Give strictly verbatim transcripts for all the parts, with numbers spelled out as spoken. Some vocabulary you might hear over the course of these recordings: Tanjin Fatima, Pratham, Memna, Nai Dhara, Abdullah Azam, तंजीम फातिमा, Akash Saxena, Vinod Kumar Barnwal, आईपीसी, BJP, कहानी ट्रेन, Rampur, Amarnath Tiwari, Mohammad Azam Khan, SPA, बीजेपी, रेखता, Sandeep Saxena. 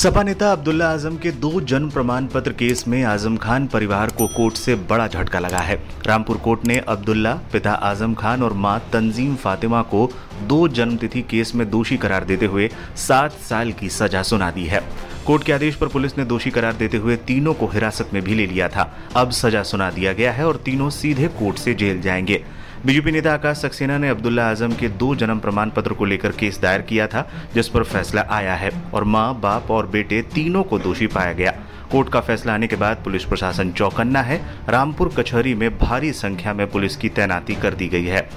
सपा नेता अब्दुल्ला आजम के दो जन्म प्रमाण पत्र केस में आजम खान परिवार को कोर्ट से बड़ा झटका लगा है। रामपुर कोर्ट ने अब्दुल्ला, पिता आजम खान और मां तंजीम फातिमा को दो जन्मतिथि केस में दोषी करार देते हुए सात साल की सजा सुना दी है। कोर्ट के आदेश पर पुलिस ने दोषी करार देते हुए तीनों को हिरासत में भी ले लिया था। अब सजा सुना दिया गया है और तीनों सीधे कोर्ट से जेल जाएंगे। बीजेपी नेता आकाश सक्सेना ने अब्दुल्ला आजम के दो जन्म प्रमाण पत्र को लेकर केस दायर किया था, जिस पर फैसला आया है और मां, बाप और बेटे तीनों को दोषी पाया गया। कोर्ट का फैसला आने के बाद पुलिस प्रशासन चौकन्ना है। रामपुर कचहरी में भारी संख्या में पुलिस की तैनाती कर दी गई है।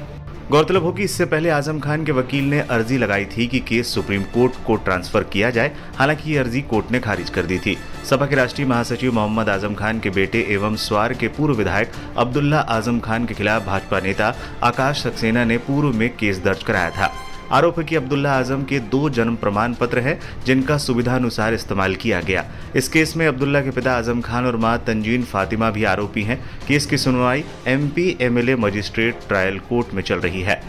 गौरतलब हो कि इससे पहले आजम खान के वकील ने अर्जी लगाई थी कि केस सुप्रीम कोर्ट को ट्रांसफर किया जाए, हालांकि ये अर्जी कोर्ट ने खारिज कर दी थी। सपा के राष्ट्रीय महासचिव मोहम्मद आजम खान के बेटे एवं स्वार के पूर्व विधायक अब्दुल्ला आजम खान के खिलाफ भाजपा नेता आकाश सक्सेना ने पूर्व में केस दर्ज कराया था। आरोप है कि अब्दुल्ला आजम के दो जन्म प्रमाण पत्र हैं जिनका सुविधानुसार इस्तेमाल किया गया। इस केस में अब्दुल्ला के पिता आजम खान और मां तंजीन फातिमा भी आरोपी हैं। केस की सुनवाई MP MLA magistrate trial court में चल रही है।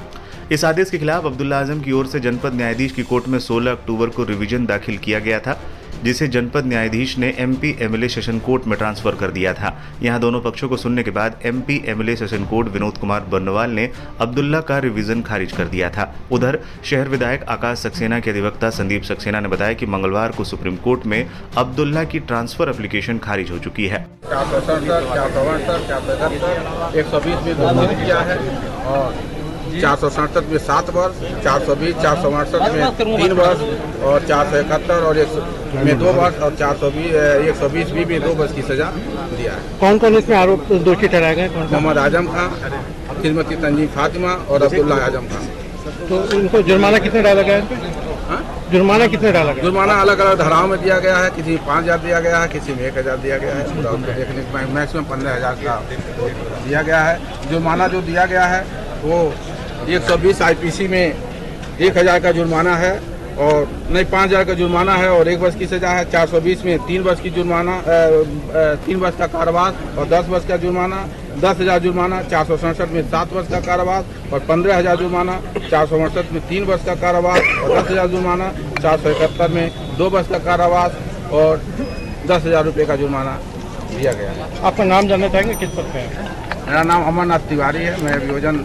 इस आदेश के खिलाफ अब्दुल्ला आजम की ओर से जनपद न्यायाधीश की कोर्ट में सोलह अक्टूबर को रिवीजन दाखिल किया गया था, जिसे जनपद न्यायाधीश ने एमपी एमएलए सेशन कोर्ट में ट्रांसफर कर दिया था। यहां दोनों पक्षों को सुनने के बाद MP MLA session court Vinod Kumar Barnwal ने अब्दुल्ला का रिवीजन खारिज कर दिया था। उधर शहर विधायक आकाश सक्सेना के अधिवक्ता संदीप सक्सेना ने बताया कि मंगलवार को सुप्रीम कोर्ट में अब्दुल्ला की ट्रांसफर एप्लीकेशन खारिज हो चुकी है। चार सौ सड़सठ में सात वर्ष, चार सौ बीस, चार सौ अड़सठ में तीन वर्ष और चार सौ इकहत्तर और एक में दो वर्ष और चार सौ बीस एक सौ बीस भी में दो वर्ष की सजा दिया है। कौन कौन इसमें आरोप दोषी ठहराए गए? मोहम्मद आजम खान, श्रीमती तंजीम फातिमा और अब्दुल्ला आजम खान। तो इनको जुर्माना कितने डाला गया है? जुर्माना कितने डाला गया? जुर्माना अलग अलग धाराओं में दिया गया है। किसी में पाँच हज़ार दिया गया है, किसी में एक हज़ार दिया गया है। देखने के मैक्सिमम पंद्रह हज़ार का दिया गया है। जुर्माना जो दिया गया है वो एक सौ बीस आईपीसी में एक हज़ार का जुर्माना है और नहीं पाँच हज़ार का जुर्माना है और एक वर्ष की सजा है। चार सौ बीस में तीन वर्ष की जुर्माना, तीन वर्ष का कारावास और दस वर्ष का जुर्माना, दस हज़ार जुर्माना। चार सौ सड़सठ में सात वर्ष का कारावास और पंद्रह हज़ार जुर्माना। चार सौ अड़सठ में तीन वर्ष का कारावास और दस हज़ार जुर्माना। चार सौ इकहत्तर में दो वर्ष का कारावास और दस हज़ार रुपये का जुर्माना दिया गया है। आपका नाम जानना चाहेंगे? किस पद पे? मेरा नाम अमरनाथ तिवारी है। मैं अभियोजन